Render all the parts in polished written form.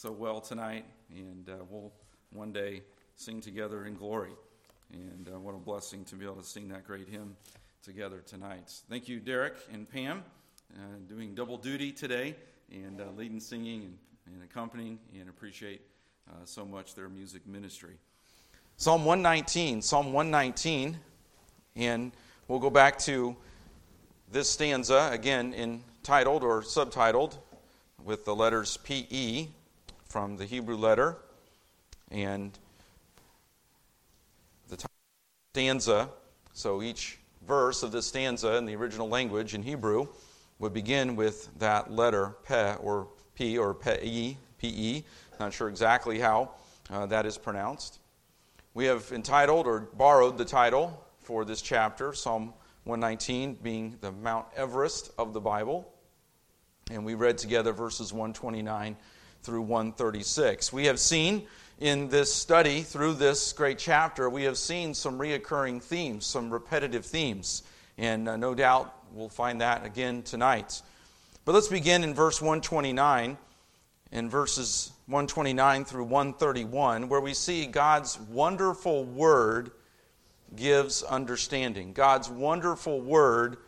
so well tonight, and we'll one day sing together in glory. And what a blessing to be able to sing that great hymn together tonight. Thank you, Derek and Pam, doing double duty today and leading singing and accompanying, and appreciate so much their music ministry. Psalm 119, and we'll go back to this stanza, again entitled or subtitled with the letters P-E from the Hebrew letter, and the title stanza, so each verse of this stanza in the original language in Hebrew would begin with that letter P or P-E, not sure exactly how that is pronounced. We have entitled or borrowed the title for this chapter, Psalm 119 being the Mount Everest of the Bible. And we read together verses 129 through 136. We have seen in this study through this great chapter, we have seen some reoccurring themes, some repetitive themes. And no doubt we'll find that again tonight. But let's begin in verse 129 and verses 129 through 131, where we see God's wonderful word gives understanding. God's wonderful word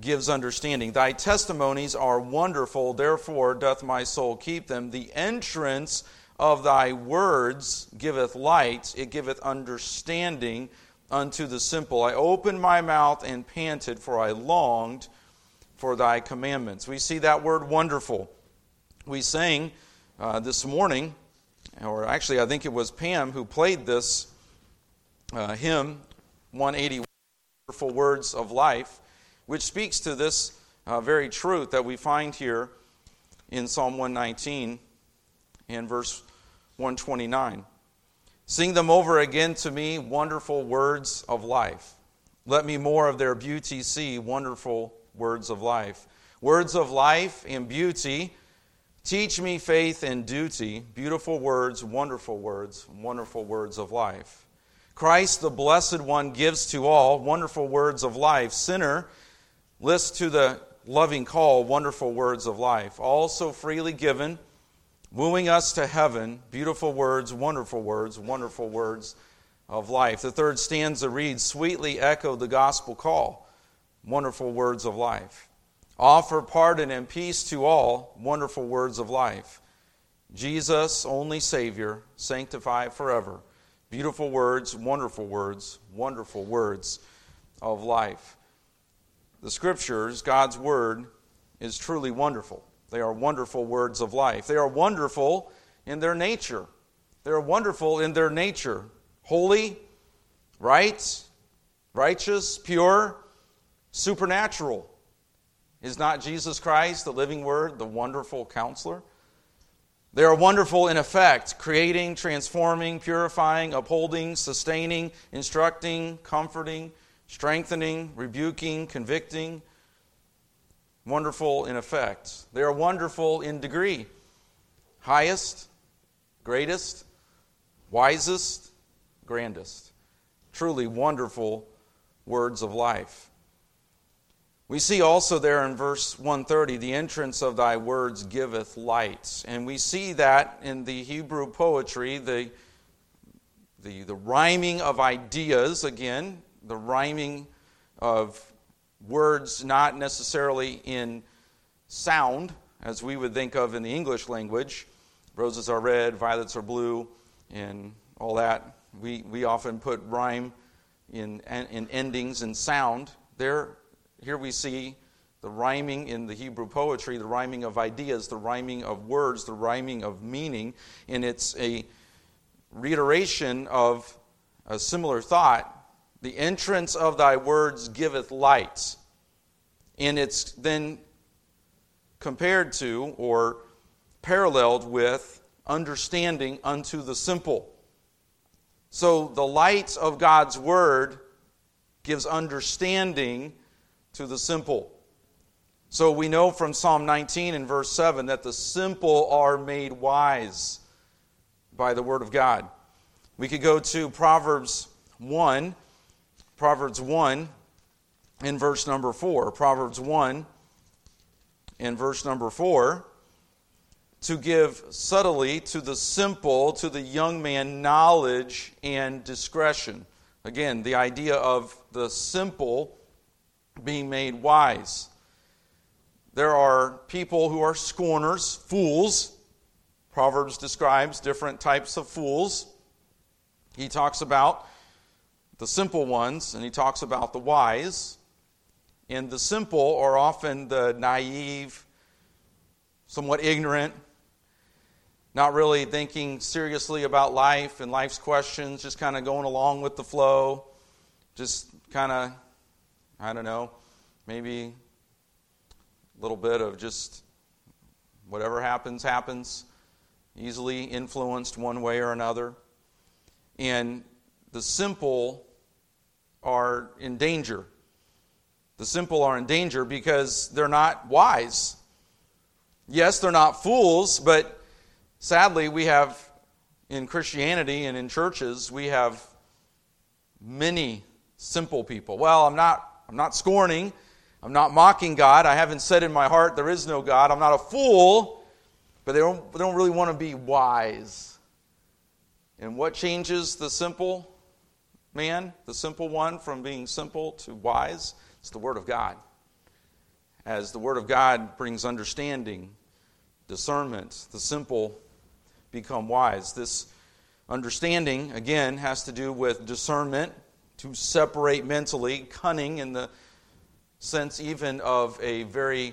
gives understanding. Thy testimonies are wonderful, therefore doth my soul keep them. The entrance of thy words giveth light, it giveth understanding unto the simple. I opened my mouth and panted, for I longed for thy commandments. We see that word wonderful. We sang this morning, or actually I think it was Pam who played this hymn, 181, Wonderful Words of Life, which speaks to this very truth that we find here in Psalm 119 and verse 129. Sing them over again to me, wonderful words of life. Let me more of their beauty see, wonderful words of life. Words of life and beauty. Teach me faith and duty, beautiful words, wonderful words of life. Christ the Blessed One gives to all wonderful words of life. Sinner, list to the loving call, wonderful words of life. All so freely given, wooing us to heaven, beautiful words, wonderful words, wonderful words of life. The third stanza reads, sweetly echo the gospel call, wonderful words of life. Offer pardon and peace to all, wonderful words of life. Jesus, only Savior, sanctify forever. Beautiful words, wonderful words, wonderful words of life. The Scriptures, God's Word, is truly wonderful. They are wonderful words of life. They are wonderful in their nature. They are wonderful in their nature. Holy, right, righteous, pure, supernatural. Is not Jesus Christ, the living Word, the wonderful counselor? They are wonderful in effect, creating, transforming, purifying, upholding, sustaining, instructing, comforting, strengthening, rebuking, convicting. Wonderful in effect. They are wonderful in degree. Highest, greatest, wisest, grandest. Truly wonderful words of life. We see also there in verse 130, the entrance of thy words giveth light. And we see that in the Hebrew poetry, the rhyming of ideas, again, the rhyming of words not necessarily in sound, as we would think of in the English language. Roses are red, violets are blue, and all that. We often put rhyme in endings and sound there. Here we see the rhyming in the Hebrew poetry, the rhyming of ideas, the rhyming of words, the rhyming of meaning, and it's a reiteration of a similar thought. The entrance of thy words giveth light. And it's then compared to or paralleled with understanding unto the simple. So the light of God's word gives understanding to the simple. So we know from Psalm 19 and verse 7 that the simple are made wise by the word of God. We could go to Proverbs 1 and verse number 4. Proverbs 1 and verse number 4 to give subtly to the simple, to the young man, knowledge and discretion. Again, the idea of the simple being made wise. There are people who are scorners, fools. Proverbs describes different types of fools. He talks about the simple ones, and he talks about the wise. And the simple are often the naive, somewhat ignorant, not really thinking seriously about life and life's questions, just kind of going along with the flow, just kind of, I don't know, maybe a little bit of just whatever happens, happens, easily influenced one way or another. And the simple are in danger. The simple are in danger because they're not wise. Yes, they're not fools, but sadly, we have, in Christianity and in churches, we have many simple people. Well, I'm not scorning. I'm not mocking God. I haven't said in my heart, there is no God. I'm not a fool. But they don't really want to be wise. And what changes the simple man, the simple one, from being simple to wise? It's the Word of God. As the Word of God brings understanding, discernment, the simple become wise. This understanding, again, has to do with discernment, to separate mentally, cunning in the sense even of a very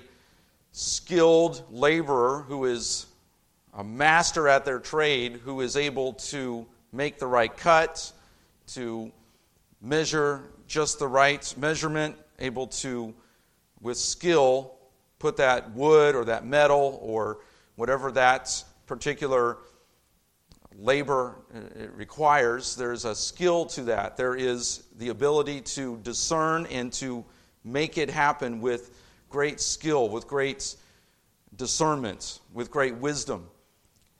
skilled laborer who is a master at their trade, who is able to make the right cut, to measure just the right measurement, able to, with skill, put that wood or that metal or whatever that particular labor requires. There's a skill to that. There is the ability to discern and to make it happen with great skill, with great discernment, with great wisdom.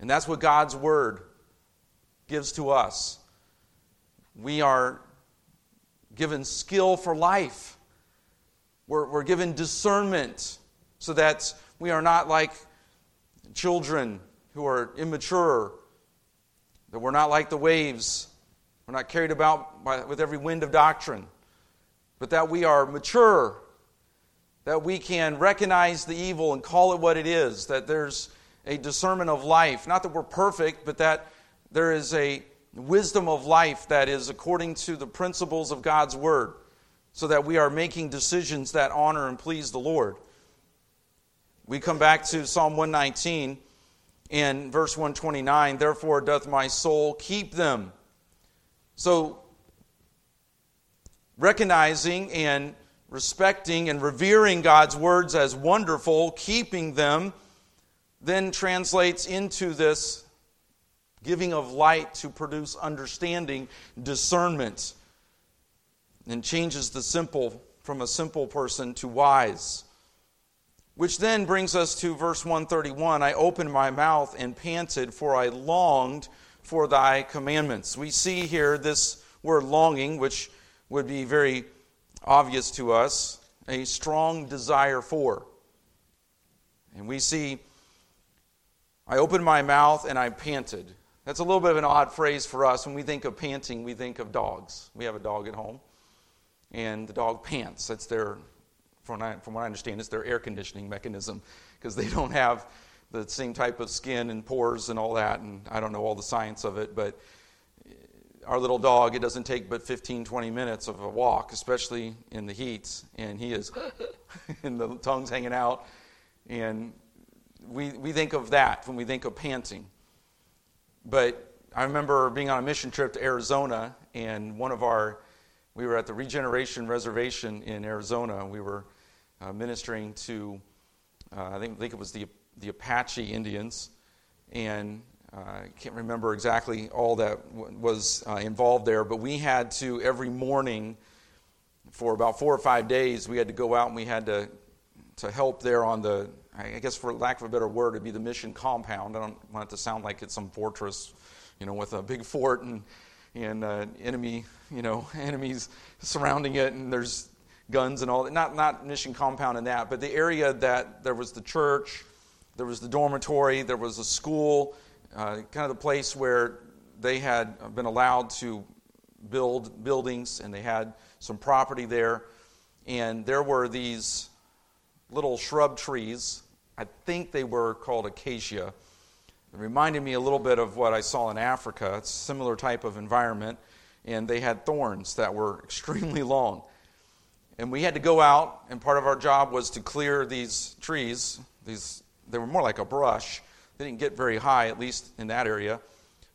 And that's what God's Word gives to us. We are given skill for life. We're given discernment so that we are not like children who are immature, that we're not like the waves, we're not carried about with every wind of doctrine, but that we are mature, that we can recognize the evil and call it what it is, that there's a discernment of life. Not that we're perfect, but that there is a wisdom of life that is according to the principles of God's Word, so that we are making decisions that honor and please the Lord. We come back to Psalm 119 and verse 129, "Therefore doth my soul keep them." So, recognizing and respecting and revering God's words as wonderful, keeping them, then translates into this giving of light to produce understanding, discernment, and changes the simple from a simple person to wise. Which then brings us to verse 131, "I opened my mouth and panted, for I longed for thy commandments." We see here this word longing, which would be very obvious to us, a strong desire for. And we see, "I opened my mouth and I panted." That's a little bit of an odd phrase for us. When we think of panting, we think of dogs. We have a dog at home, and the dog pants. That's their, from what I understand, it's their air conditioning mechanism, because they don't have the same type of skin and pores and all that, and I don't know all the science of it, but our little dog, it doesn't take but 15, 20 minutes of a walk, especially in the heat, and he is, and the tongue's hanging out, and we think of that when we think of panting. But I remember being on a mission trip to Arizona, and we were at the Regeneration Reservation in Arizona. We were ministering to, I think it was the Apache Indians, and I can't remember exactly all that was involved there, but we had to, every morning for about 4 or 5 days, we had to go out and we had to help there on the, I guess for lack of a better word, it'd be the mission compound. I don't want it to sound like it's some fortress, with a big fort and enemies surrounding it, and there's guns and all that. Not mission compound in that, but the area that there was the church, There was the dormitory, there was a school, kind of the place where they had been allowed to build buildings, and they had some property there. And there were these little shrub trees. I think they were called acacia. It reminded me a little bit of what I saw in Africa. It's a similar type of environment. And they had thorns that were extremely long. And we had to go out, and part of our job was to clear these trees. They were more like a brush. They didn't get very high, at least in that area,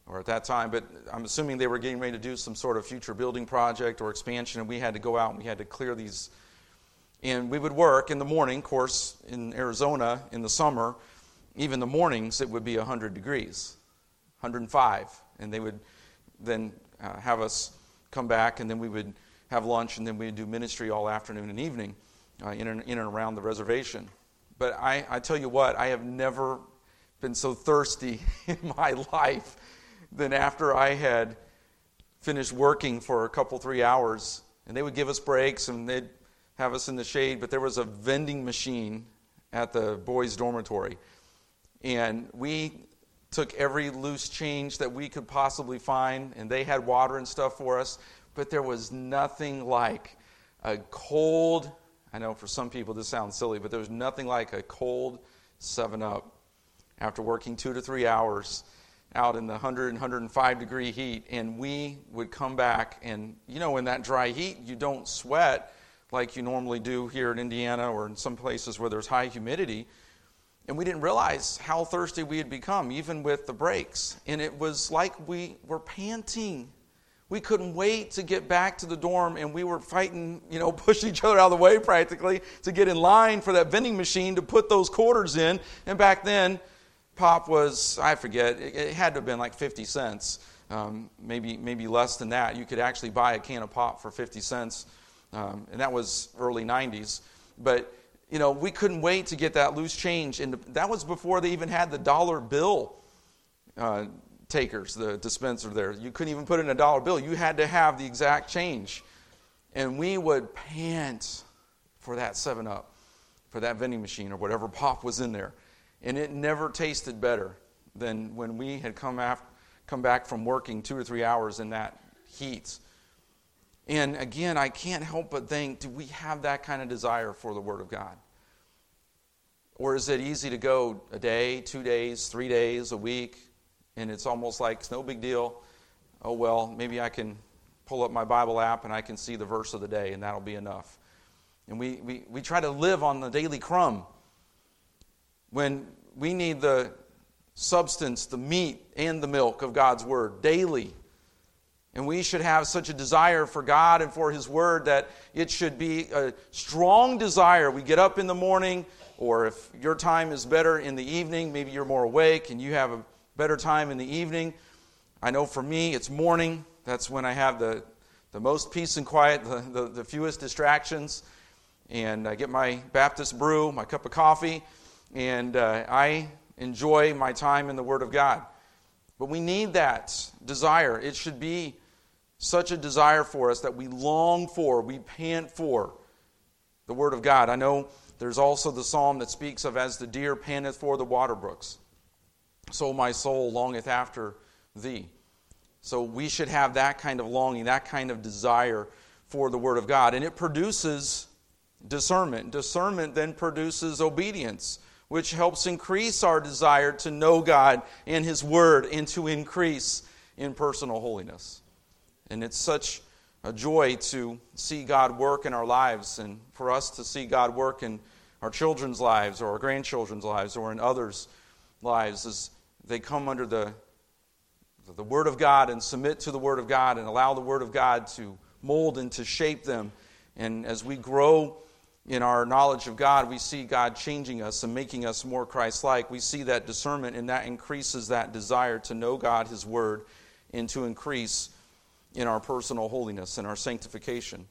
or at that time. But I'm assuming they were getting ready to do some sort of future building project or expansion, and we had to go out and we had to clear these. And we would work in the morning, of course, in Arizona in the summer. Even the mornings, it would be 100 degrees, 105. And they would then have us come back, and then we would have lunch, and then we'd do ministry all afternoon and evening in and around the reservation. But I tell you what, I have never been so thirsty in my life than after I had finished working for a couple, 3 hours. And they would give us breaks, and they'd have us in the shade, but there was a vending machine at the boys' dormitory. And we took every loose change that we could possibly find, and they had water and stuff for us. But there was nothing like a cold, I know for some people this sounds silly, but there was nothing like a cold 7-Up after working 2 to 3 hours out in the 100 and 105 degree heat. And we would come back, and you know, in that dry heat, you don't sweat like you normally do here in Indiana or in some places where there's high humidity. And we didn't realize how thirsty we had become, even with the breaks. And it was like we were panting. We couldn't wait to get back to the dorm, and we were fighting, you know, pushing each other out of the way practically to get in line for that vending machine to put those quarters in. And back then, pop was, I forget, it had to have been like 50 cents, maybe less than that. You could actually buy a can of pop for 50 cents, and that was early 90s. But, you know, we couldn't wait to get that loose change, and that was before they even had the dollar bill takers, the dispenser there. You couldn't even put in a dollar bill. You had to have the exact change. And we would pant for that 7-Up, for that vending machine or whatever pop was in there. And it never tasted better than when we had come back from working 2 or 3 hours in that heat. And again, I can't help but think, do we have that kind of desire for the Word of God? Or is it easy to go a day, 2 days, 3 days, a week, and it's almost like it's no big deal. Oh, well, maybe I can pull up my Bible app and I can see the verse of the day, and that'll be enough. And we try to live on the daily crumb when we need the substance, the meat, and the milk of God's Word daily. And we should have such a desire for God and for His Word that it should be a strong desire. We get up in the morning, or if your time is better in the evening, maybe you're more awake and you have a better time in the evening. I know for me, it's morning. That's when I have the most peace and quiet, the fewest distractions. And I get my Baptist brew, my cup of coffee, and I enjoy my time in the Word of God. But we need that desire. It should be such a desire for us that we long for, we pant for the Word of God. I know there's also the psalm that speaks of, as the deer panteth for the water brooks, so my soul longeth after thee. So we should have that kind of longing, that kind of desire for the Word of God. And it produces discernment. Discernment then produces obedience, which helps increase our desire to know God and His Word and to increase in personal holiness. And it's such a joy to see God work in our lives, and for us to see God work in our children's lives or our grandchildren's lives or in others' lives as they come under the Word of God and submit to the Word of God and allow the Word of God to mold and to shape them. And as we grow in our knowledge of God, we see God changing us and making us more Christ-like. We see that discernment, and that increases that desire to know God, His Word, and to increase in our personal holiness and our sanctification.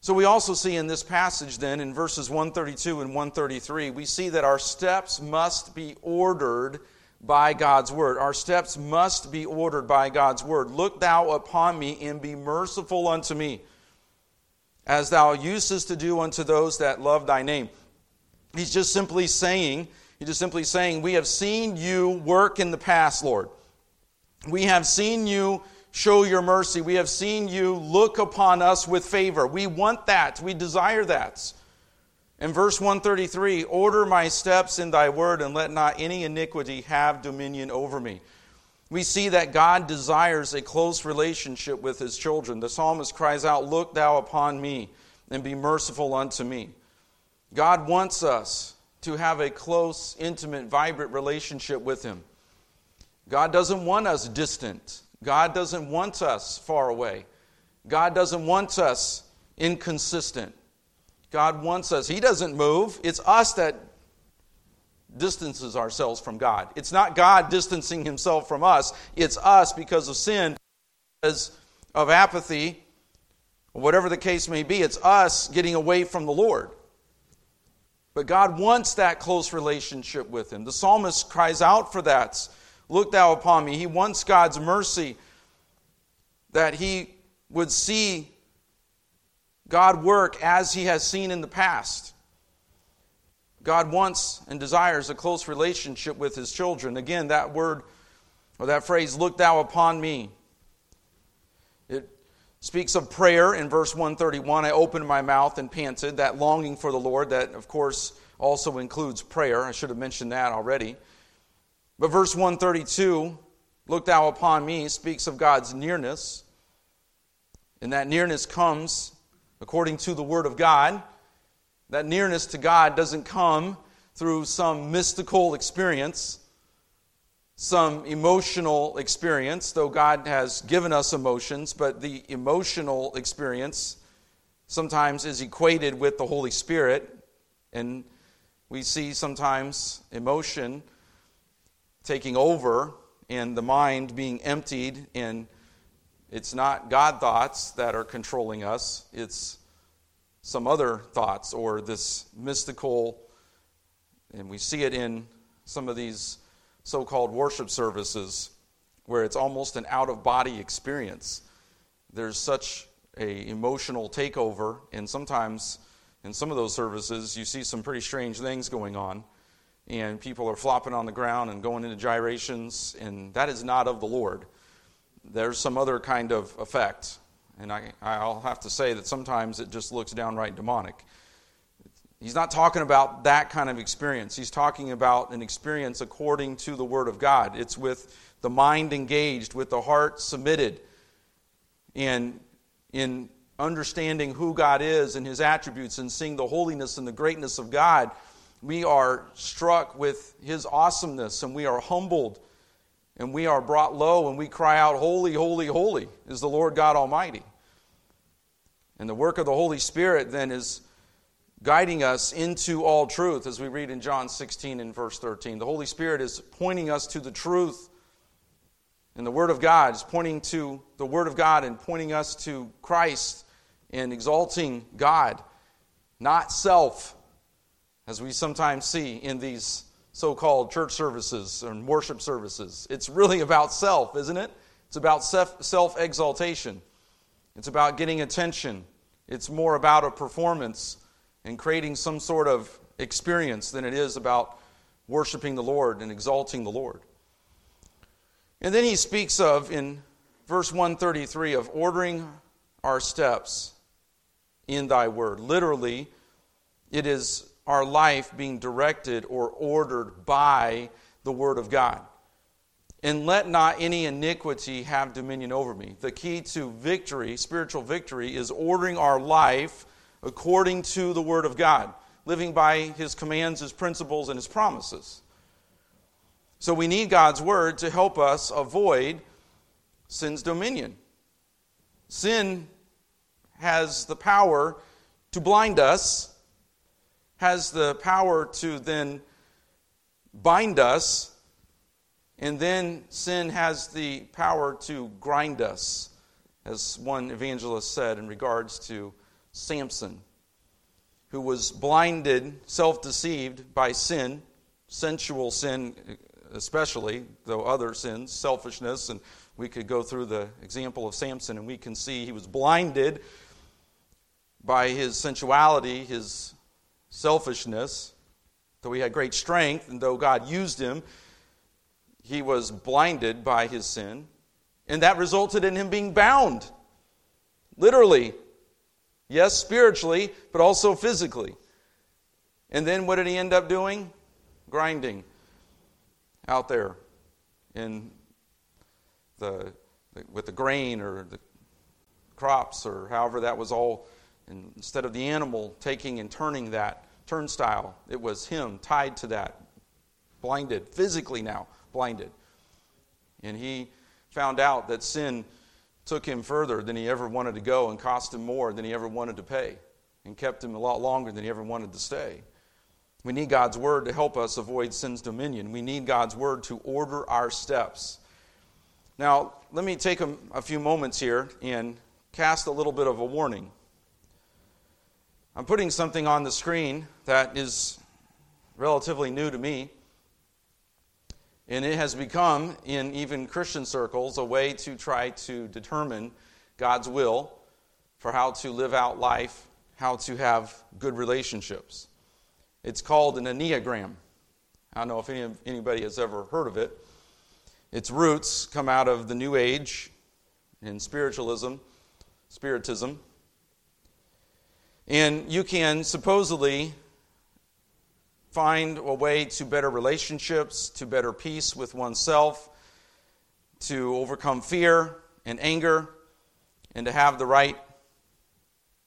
So we also see in this passage then, in verses 132 and 133, we see that our steps must be ordered by God's Word. Our steps must be ordered by God's Word. Look thou upon me, and be merciful unto me, as thou usest to do unto those that love thy name. He's just simply saying You're just simply saying, we have seen you work in the past, Lord. We have seen you show your mercy. We have seen you look upon us with favor. We want that. We desire that. In verse 133, order my steps in thy word, and let not any iniquity have dominion over me. We see that God desires a close relationship with his children. The psalmist cries out, look thou upon me and be merciful unto me. God wants us to have a close, intimate, vibrant relationship with him. God doesn't want us distant. God doesn't want us far away. God doesn't want us inconsistent. God wants us. He doesn't move. It's us that distances ourselves from God. It's not God distancing himself from us. It's us, because of sin, because of apathy, whatever the case may be. It's us getting away from the Lord. But God wants that close relationship with him. The psalmist cries out for that. Look thou upon me. He wants God's mercy, that he would see God work as he has seen in the past. God wants and desires a close relationship with his children. Again, that word or that phrase, look thou upon me. It speaks of prayer in verse 131. I opened my mouth and panted, that longing for the Lord. That, of course, also includes prayer. I should have mentioned that already. But verse 132, look thou upon me, speaks of God's nearness. And that nearness comes according to the Word of God. That nearness to God doesn't come through some mystical experience, some emotional experience, though God has given us emotions, but the emotional experience sometimes is equated with the Holy Spirit, and we see sometimes emotion taking over and the mind being emptied, and it's not God thoughts that are controlling us. It's some other thoughts or this mystical, and we see it in some of these so-called worship services where it's almost an out-of-body experience. There's such a emotional takeover, and sometimes in some of those services you see some pretty strange things going on, and people are flopping on the ground and going into gyrations, and that is not of the Lord. There's some other kind of effect. And I'll have to say that sometimes it just looks downright demonic. He's not talking about that kind of experience. He's talking about an experience according to the Word of God. It's with the mind engaged, with the heart submitted, and in understanding who God is and his attributes and seeing the holiness and the greatness of God, we are struck with his awesomeness, and we are humbled, and we are brought low, and we cry out, holy, holy, holy is the Lord God Almighty. And the work of the Holy Spirit then is guiding us into all truth, as we read in John 16 and verse 13. The Holy Spirit is pointing us to the truth, and the Word of God is pointing to the Word of God and pointing us to Christ and exalting God, not self, as we sometimes see in these so-called church services and worship services. It's really about self, isn't it? It's about self-exaltation. It's about getting attention. It's more about a performance and creating some sort of experience than it is about worshiping the Lord and exalting the Lord. And then he speaks of, in verse 133, of ordering our steps in thy word. Literally, it is our life being directed or ordered by the Word of God. And let not any iniquity have dominion over me. The key to victory, spiritual victory, is ordering our life according to the Word of God, living by his commands, his principles, and his promises. So we need God's Word to help us avoid sin's dominion. Sin has the power to blind us, has the power to then bind us, and then sin has the power to grind us, as one evangelist said in regards to Samson, who was blinded, self-deceived by sin, sensual sin especially, though other sins, selfishness, and we could go through the example of Samson, and we can see he was blinded by his sensuality, his selfishness, Though he had great strength, and though God used him, he was blinded by his sin. And that resulted in him being bound, literally. Yes, spiritually, but also physically. And then what did he end up doing? Grinding out there in the with the grain or the crops or however that was all. And instead of the animal taking and turning that turnstile, it was him tied to that, blinded, physically now blinded. And he found out that sin took him further than he ever wanted to go and cost him more than he ever wanted to pay and kept him a lot longer than he ever wanted to stay. We need God's word to help us avoid sin's dominion. We need God's word to order our steps. Now, let me take a few moments here and cast a little bit of a warning. I'm putting something on the screen that is relatively new to me, and it has become, in even Christian circles, a way to try to determine God's will for how to live out life, how to have good relationships. It's called an Enneagram. I don't know if anybody has ever heard of it. Its roots come out of the New Age and Spiritism. And you can supposedly find a way to better relationships, to better peace with oneself, to overcome fear and anger, and to have the right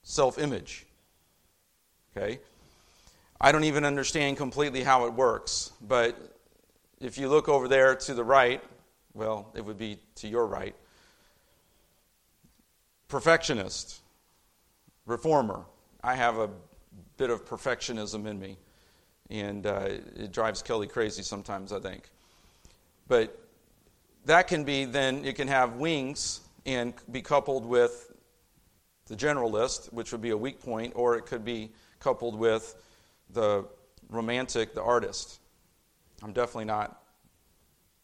self-image. Okay? I don't even understand completely how it works, but if you look over there to the right, well, it would be to your right, perfectionist, reformer. I have a bit of perfectionism in me. And it drives Kelly crazy sometimes, I think. But that can be then, it can have wings and be coupled with the generalist, which would be a weak point, or it could be coupled with the romantic, the artist. I'm definitely not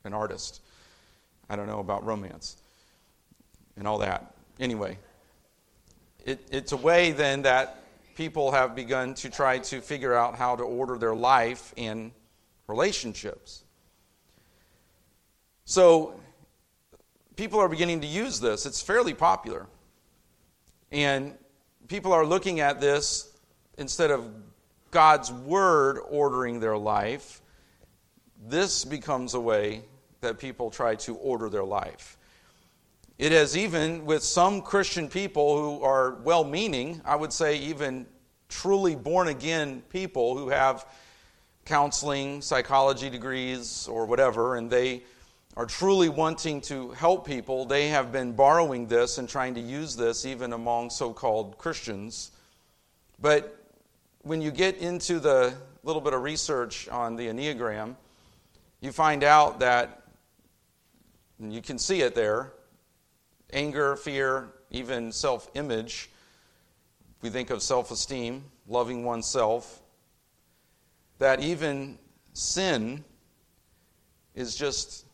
an artist. I don't know about romance and all that. Anyway, it's a way then that people have begun to try to figure out how to order their life in relationships. So people are beginning to use this. It's fairly popular. And people are looking at this instead of God's word ordering their life. This becomes a way that people try to order their life. It has even, with some Christian people who are well-meaning, I would say even truly born-again people who have counseling, psychology degrees, or whatever, and they are truly wanting to help people, they have been borrowing this and trying to use this even among so-called Christians. But when you get into the little bit of research on the Enneagram, you find out that, and you can see it there, anger, fear, even self-image. We think of self-esteem, loving oneself. That even sin is just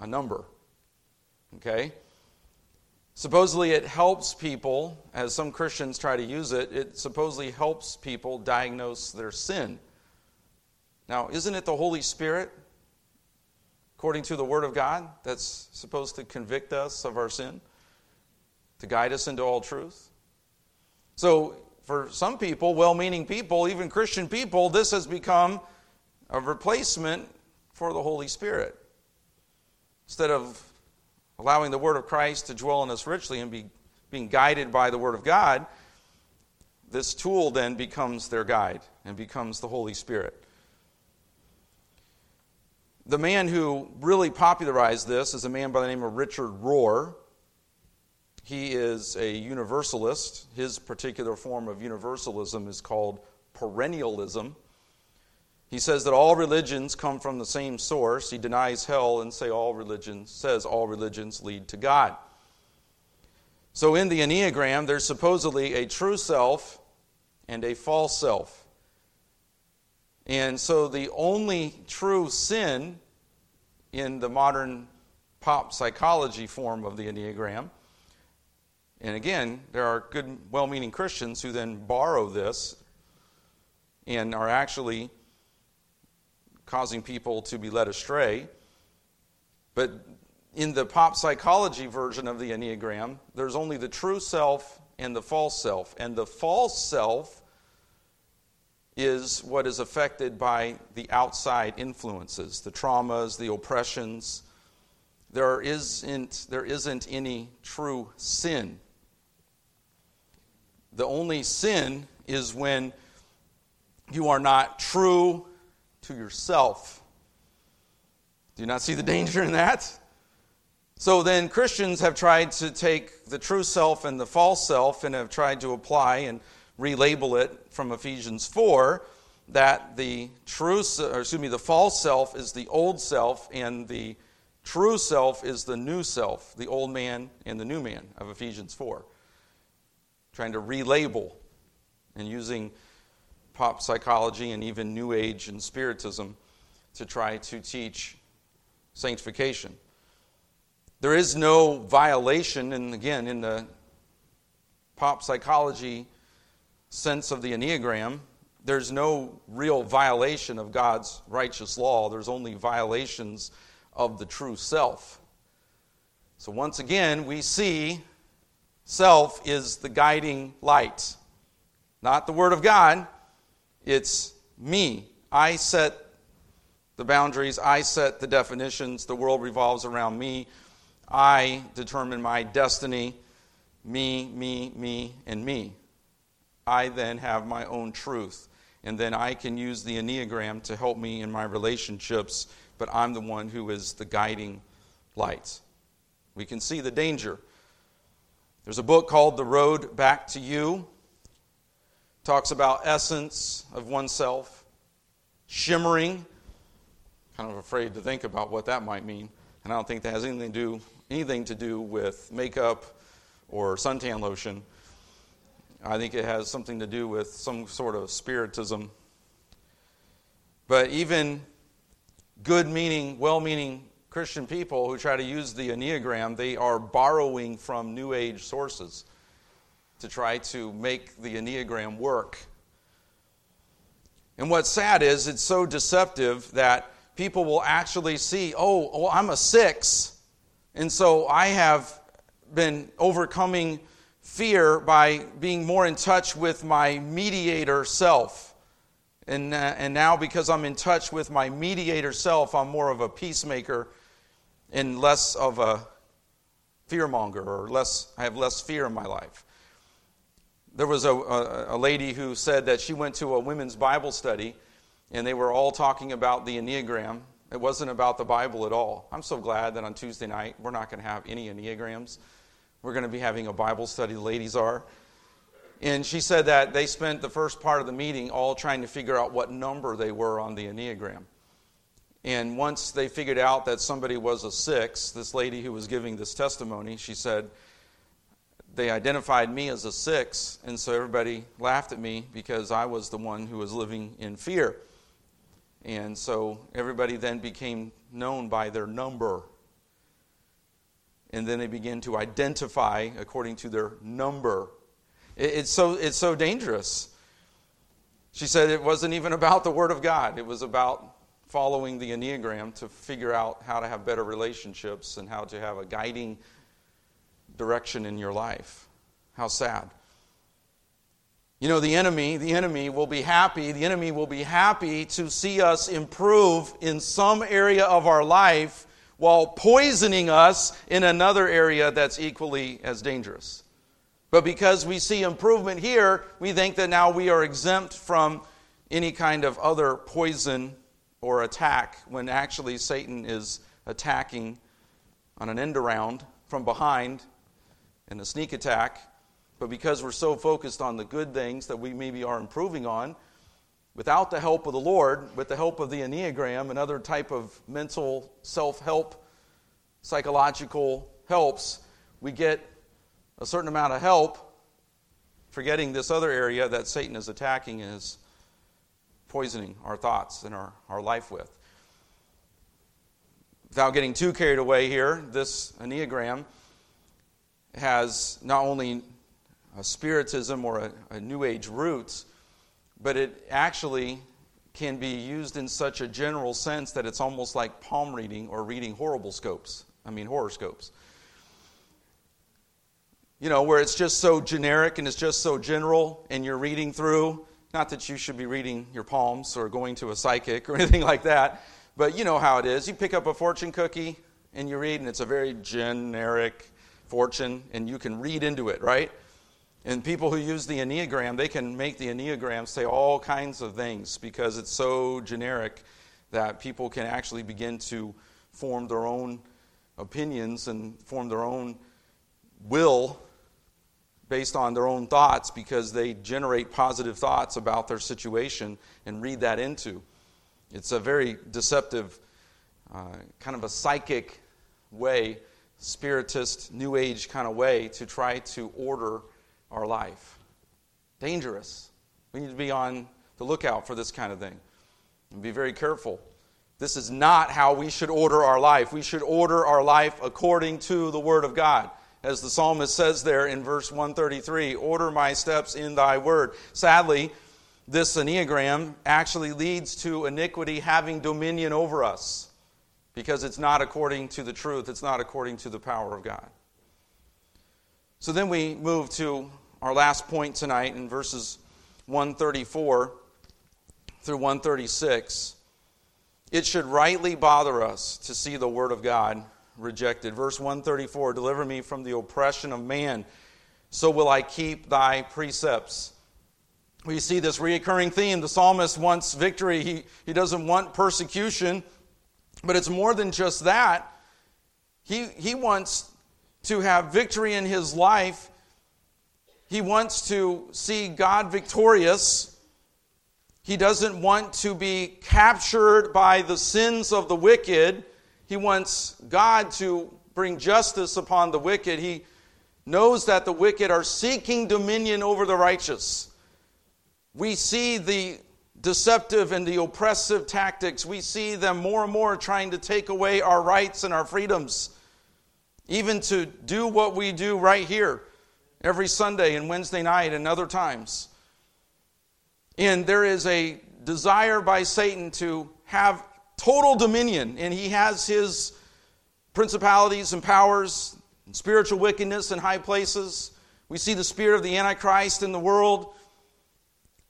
a number. Okay? Supposedly it helps people, as some Christians try to use it, it supposedly helps people diagnose their sin. Now, isn't it the Holy Spirit, according to the Word of God, that's supposed to convict us of our sin? To guide us into all truth. So for some people, well-meaning people, even Christian people, this has become a replacement for the Holy Spirit. Instead of allowing the Word of Christ to dwell in us richly and being guided by the Word of God, this tool then becomes their guide and becomes the Holy Spirit. The man who really popularized this is a man by the name of Richard Rohr. He is a universalist. His particular form of universalism is called perennialism. He says that all religions come from the same source. He denies hell and says all religions lead to God. So in the Enneagram, there's supposedly a true self and a false self. And so the only true sin in the modern pop psychology form of the Enneagram. And again, there are good, well-meaning Christians who then borrow this and are actually causing people to be led astray. But in the pop psychology version of the Enneagram, there's only the true self and the false self. And the false self is what is affected by the outside influences, the traumas, the oppressions. There isn't any true sin. The only sin is when you are not true to yourself. Do you not see the danger in that? So then Christians have tried to take the true self and the false self and have tried to apply and relabel it from Ephesians 4 that the false self is the old self and the true self is the new self, the old man and the new man of Ephesians 4. Trying to relabel and using pop psychology and even New Age and Spiritism to try to teach sanctification. There is no violation, and again, in the pop psychology sense of the Enneagram, there's no real violation of God's righteous law. There's only violations of the true self. So once again, we see self is the guiding light. Not the Word of God. It's me. I set the boundaries. I set the definitions. The world revolves around me. I determine my destiny. Me, me, me, and me. I then have my own truth. And then I can use the Enneagram to help me in my relationships, but I'm the one who is the guiding light. We can see the danger. There's a book called The Road Back to You. It talks about essence of oneself, shimmering. Kind of afraid to think about what that might mean. And I don't think that has anything to do with makeup or suntan lotion. I think it has something to do with some sort of spiritism. But even good-meaning, well-meaning Christian people who try to use the Enneagram, they are borrowing from New Age sources to try to make the Enneagram work. And what's sad is it's so deceptive that people will actually see, oh, I'm a 6, and so I have been overcoming fear by being more in touch with my mediator self. And now because I'm in touch with my mediator self, I'm more of a peacemaker and less of a fearmonger, or I have less fear in my life. There was a lady who said that she went to a women's Bible study and they were all talking about the Enneagram. It wasn't about the Bible at all. I'm so glad that on Tuesday night we're not going to have any Enneagrams. We're going to be having a Bible study, the ladies are. And she said that they spent the first part of the meeting all trying to figure out what number they were on the Enneagram. And once they figured out that somebody was a 6, this lady who was giving this testimony, she said, they identified me as a 6, and so everybody laughed at me because I was the one who was living in fear. And so everybody then became known by their number. And then they begin to identify according to their number. It's so dangerous. She said it wasn't even about the Word of God. It was about following the Enneagram to figure out how to have better relationships and how to have a guiding direction in your life. How sad. You know, the enemy will be happy. The enemy will be happy to see us improve in some area of our life while poisoning us in another area that's equally as dangerous. But because we see improvement here, we think that now we are exempt from any kind of other poison or attack, when actually Satan is attacking on an end around from behind in a sneak attack. But because we're so focused on the good things that we maybe are improving on, without the help of the Lord, with the help of the Enneagram and other type of mental self-help, psychological helps, we get a certain amount of help, forgetting this other area that Satan is attacking and is poisoning our thoughts and our life with. Without getting too carried away here, this Enneagram has not only a spiritism or a New Age roots, but it actually can be used in such a general sense that it's almost like palm reading or reading horoscopes. You know, where it's just so generic and it's just so general, and you're reading through. Not that you should be reading your palms or going to a psychic or anything like that, but you know how it is. You pick up a fortune cookie and you read, and it's a very generic fortune, and you can read into it, right? And people who use the Enneagram, they can make the Enneagram say all kinds of things because it's so generic that people can actually begin to form their own opinions and form their own will based on their own thoughts because they generate positive thoughts about their situation and read that into. It's a very deceptive, kind of a psychic way, spiritist, New Age kind of way to try to order our life. Dangerous. We need to be on the lookout for this kind of thing and be very careful. This is not how we should order our life. We should order our life according to the Word of God. As the psalmist says there in verse 133, order my steps in thy word. Sadly, this Enneagram actually leads to iniquity having dominion over us because it's not according to the truth. It's not according to the power of God. So then we move to our last point tonight in verses 134 through 136. It should rightly bother us to see the word of God rejected. Verse 134, deliver me from the oppression of man, so will I keep thy precepts. We see this reoccurring theme. The psalmist wants victory. He doesn't want persecution, but it's more than just that. He wants to have victory in his life. He wants to see God victorious. He doesn't want to be captured by the sins of the wicked. He wants God to bring justice upon the wicked. He knows that the wicked are seeking dominion over the righteous. We see the deceptive and the oppressive tactics. We see them more and more trying to take away our rights and our freedoms, even to do what we do right here every Sunday and Wednesday night and other times. And there is a desire by Satan to have total dominion, and he has his principalities and powers, and spiritual wickedness in high places. We see the spirit of the Antichrist in the world.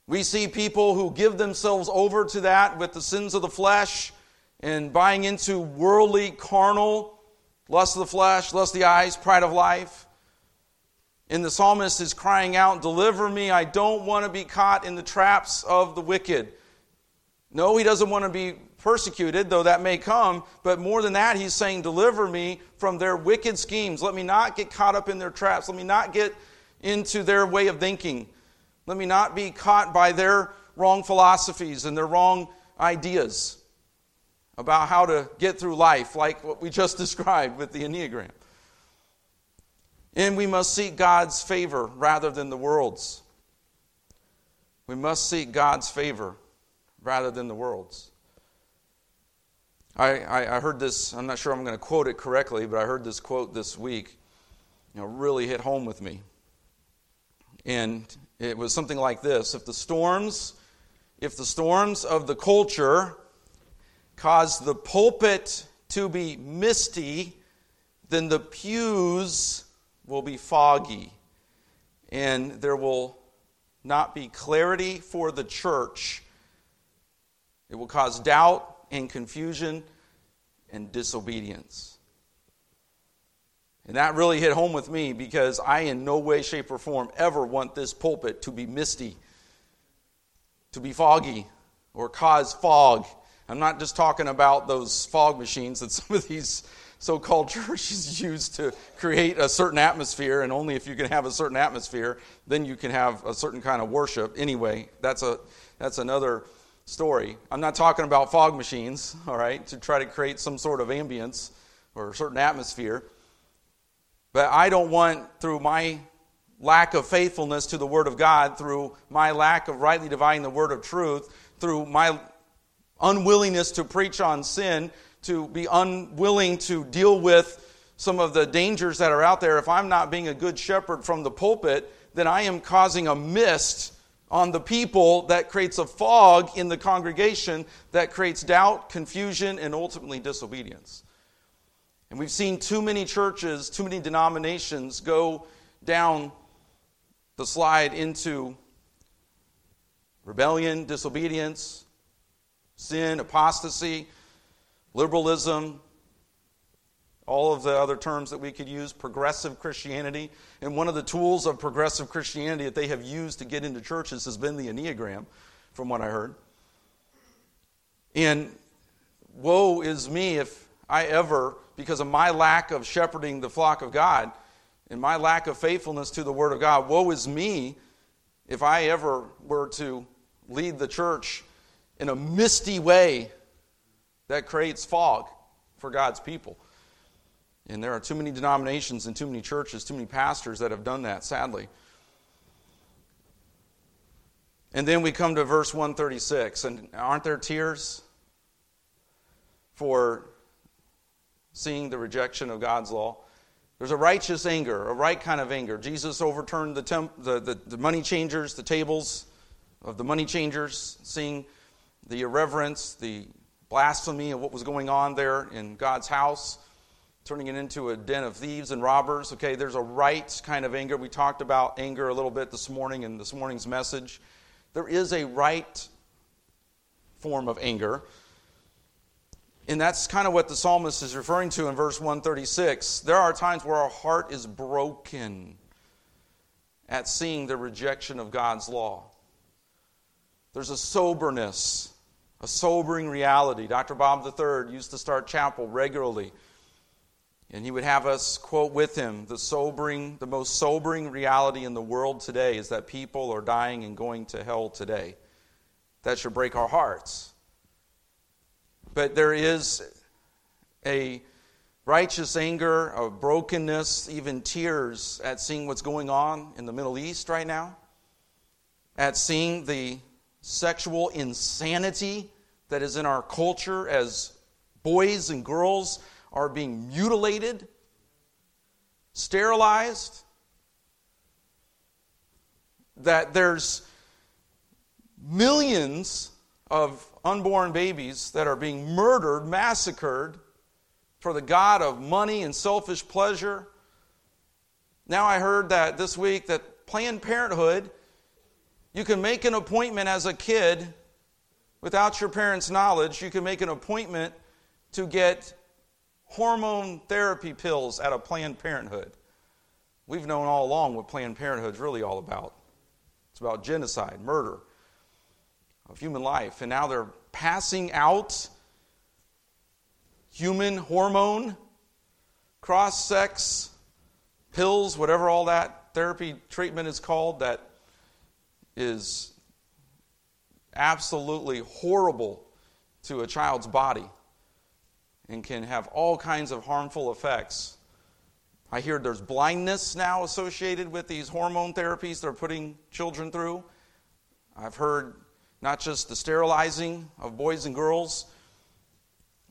We see people who give themselves over to that with the sins of the flesh and buying into worldly, carnal, lust of the flesh, lust of the eyes, pride of life. And the psalmist is crying out, deliver me, I don't want to be caught in the traps of the wicked. No, he doesn't want to be persecuted, though that may come, but more than that, he's saying, deliver me from their wicked schemes. Let me not get caught up in their traps. Let me not get into their way of thinking. Let me not be caught by their wrong philosophies and their wrong ideas about how to get through life, like what we just described with the Enneagram. And we must seek God's favor rather than the world's. We must seek God's favor rather than the world's. I heard this, I'm not sure I'm going to quote it correctly, but I heard this quote this week, really hit home with me. And it was something like this: if the storms of the culture cause the pulpit to be misty, then the pews will be foggy, and there will not be clarity for the church. It will cause doubt and confusion and disobedience. And that really hit home with me because I in no way, shape, or form ever want this pulpit to be misty, to be foggy, or cause fog. I'm not just talking about those fog machines that some of these so-called churches use to create a certain atmosphere, and only if you can have a certain atmosphere, then you can have a certain kind of worship. Anyway, that's another story. I'm not talking about fog machines, all right, to try to create some sort of ambience or a certain atmosphere. But I don't want, through my lack of faithfulness to the Word of God, through my lack of rightly dividing the Word of truth, through my unwillingness to preach on sin, to be unwilling to deal with some of the dangers that are out there, if I'm not being a good shepherd from the pulpit, then I am causing a mist on the people, that creates a fog in the congregation that creates doubt, confusion, and ultimately disobedience. And we've seen too many churches, too many denominations go down the slide into rebellion, disobedience, sin, apostasy, liberalism, all of the other terms that we could use, progressive Christianity. And one of the tools of progressive Christianity that they have used to get into churches has been the Enneagram, from what I heard. And woe is me if I ever, because of my lack of shepherding the flock of God and my lack of faithfulness to the Word of God, woe is me if I ever were to lead the church in a misty way that creates fog for God's people. And there are too many denominations and too many churches, too many pastors that have done that, sadly. And then we come to verse 136. And aren't there tears for seeing the rejection of God's law? There's a righteous anger, a right kind of anger. Jesus overturned the money changers, the tables of the money changers, seeing the irreverence, the blasphemy of what was going on there in God's house, turning it into a den of thieves and robbers. Okay, there's a right kind of anger. We talked about anger a little bit this morning in this morning's message. There is a right form of anger. And that's kind of what the psalmist is referring to in verse 136. There are times where our heart is broken at seeing the rejection of God's law. There's a soberness, a sobering reality. Dr. Bob III used to start chapel regularly, and he would have us quote with him, the most sobering reality in the world today is that people are dying and going to hell today. That should break our hearts. But there is a righteous anger, a brokenness, even tears at seeing what's going on in the Middle East right now, at seeing the sexual insanity that is in our culture as boys and girls are being mutilated, sterilized, that there's millions of unborn babies that are being murdered, massacred for the god of money and selfish pleasure. Now I heard that this week that Planned Parenthood, you can make an appointment as a kid without your parents' knowledge. You can make an appointment to get hormone therapy pills at a Planned Parenthood. We've known all along what Planned Parenthood's really all about. It's about genocide, murder of human life. And now they're passing out human hormone, cross-sex pills, whatever all that therapy treatment is called, that is absolutely horrible to a child's body and can have all kinds of harmful effects. I hear there's blindness now associated with these hormone therapies they're putting children through. I've heard not just the sterilizing of boys and girls,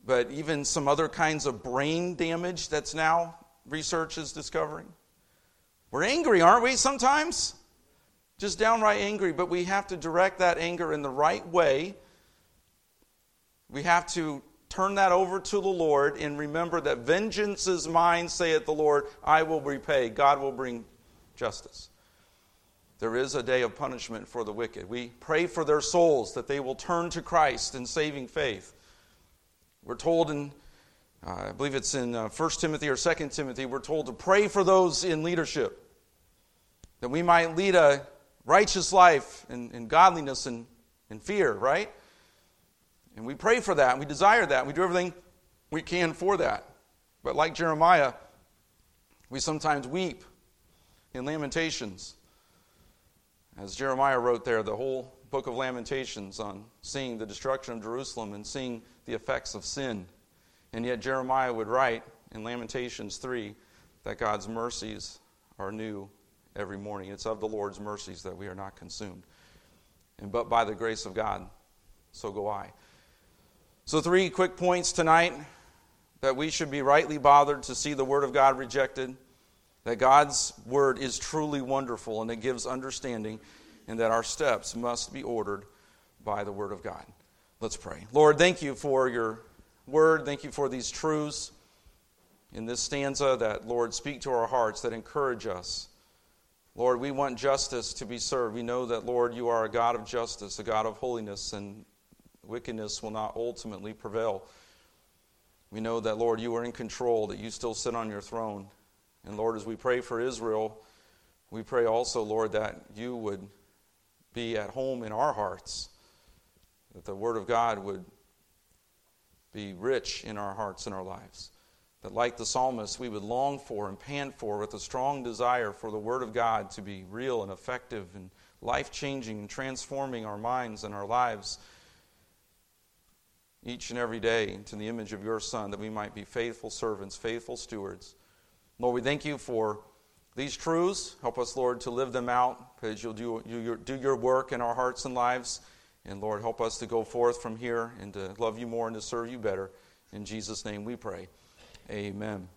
but even some other kinds of brain damage that's now research is discovering. We're angry, aren't we, sometimes? Just downright angry, but we have to direct that anger in the right way. We have to turn that over to the Lord and remember that vengeance is mine, saith the Lord, I will repay. God will bring justice. There is a day of punishment for the wicked. We pray for their souls that they will turn to Christ in saving faith. We're told in, I believe it's in 1 Timothy or 2 Timothy, we're told to pray for those in leadership, that we might lead a righteous life in godliness and fear, right? And we pray for that, and we desire that, and we do everything we can for that. But like Jeremiah, we sometimes weep in Lamentations. As Jeremiah wrote there, the whole book of Lamentations on seeing the destruction of Jerusalem and seeing the effects of sin. And yet Jeremiah would write in Lamentations 3 that God's mercies are new every morning. It's of the Lord's mercies that we are not consumed. And but by the grace of God, so go I. So 3 quick points tonight, that we should be rightly bothered to see the Word of God rejected, that God's Word is truly wonderful and it gives understanding, and that our steps must be ordered by the Word of God. Let's pray. Lord, thank you for your Word. Thank you for these truths in this stanza that, Lord, speak to our hearts, that encourage us. Lord, we want justice to be served. We know that, Lord, you are a God of justice, a God of holiness, and wickedness will not ultimately prevail. We know that, Lord, you are in control, that you still sit on your throne. And, Lord, as we pray for Israel, we pray also, Lord, that you would be at home in our hearts, that the Word of God would be rich in our hearts and our lives, that like the psalmist, we would long for and pant for with a strong desire for the Word of God to be real and effective and life-changing and transforming our minds and our lives each and every day to the image of your Son, that we might be faithful servants, faithful stewards. Lord, we thank you for these truths. Help us, Lord, to live them out, because you'll do your work in our hearts and lives. And Lord, help us to go forth from here and to love you more and to serve you better. In Jesus' name we pray. Amen.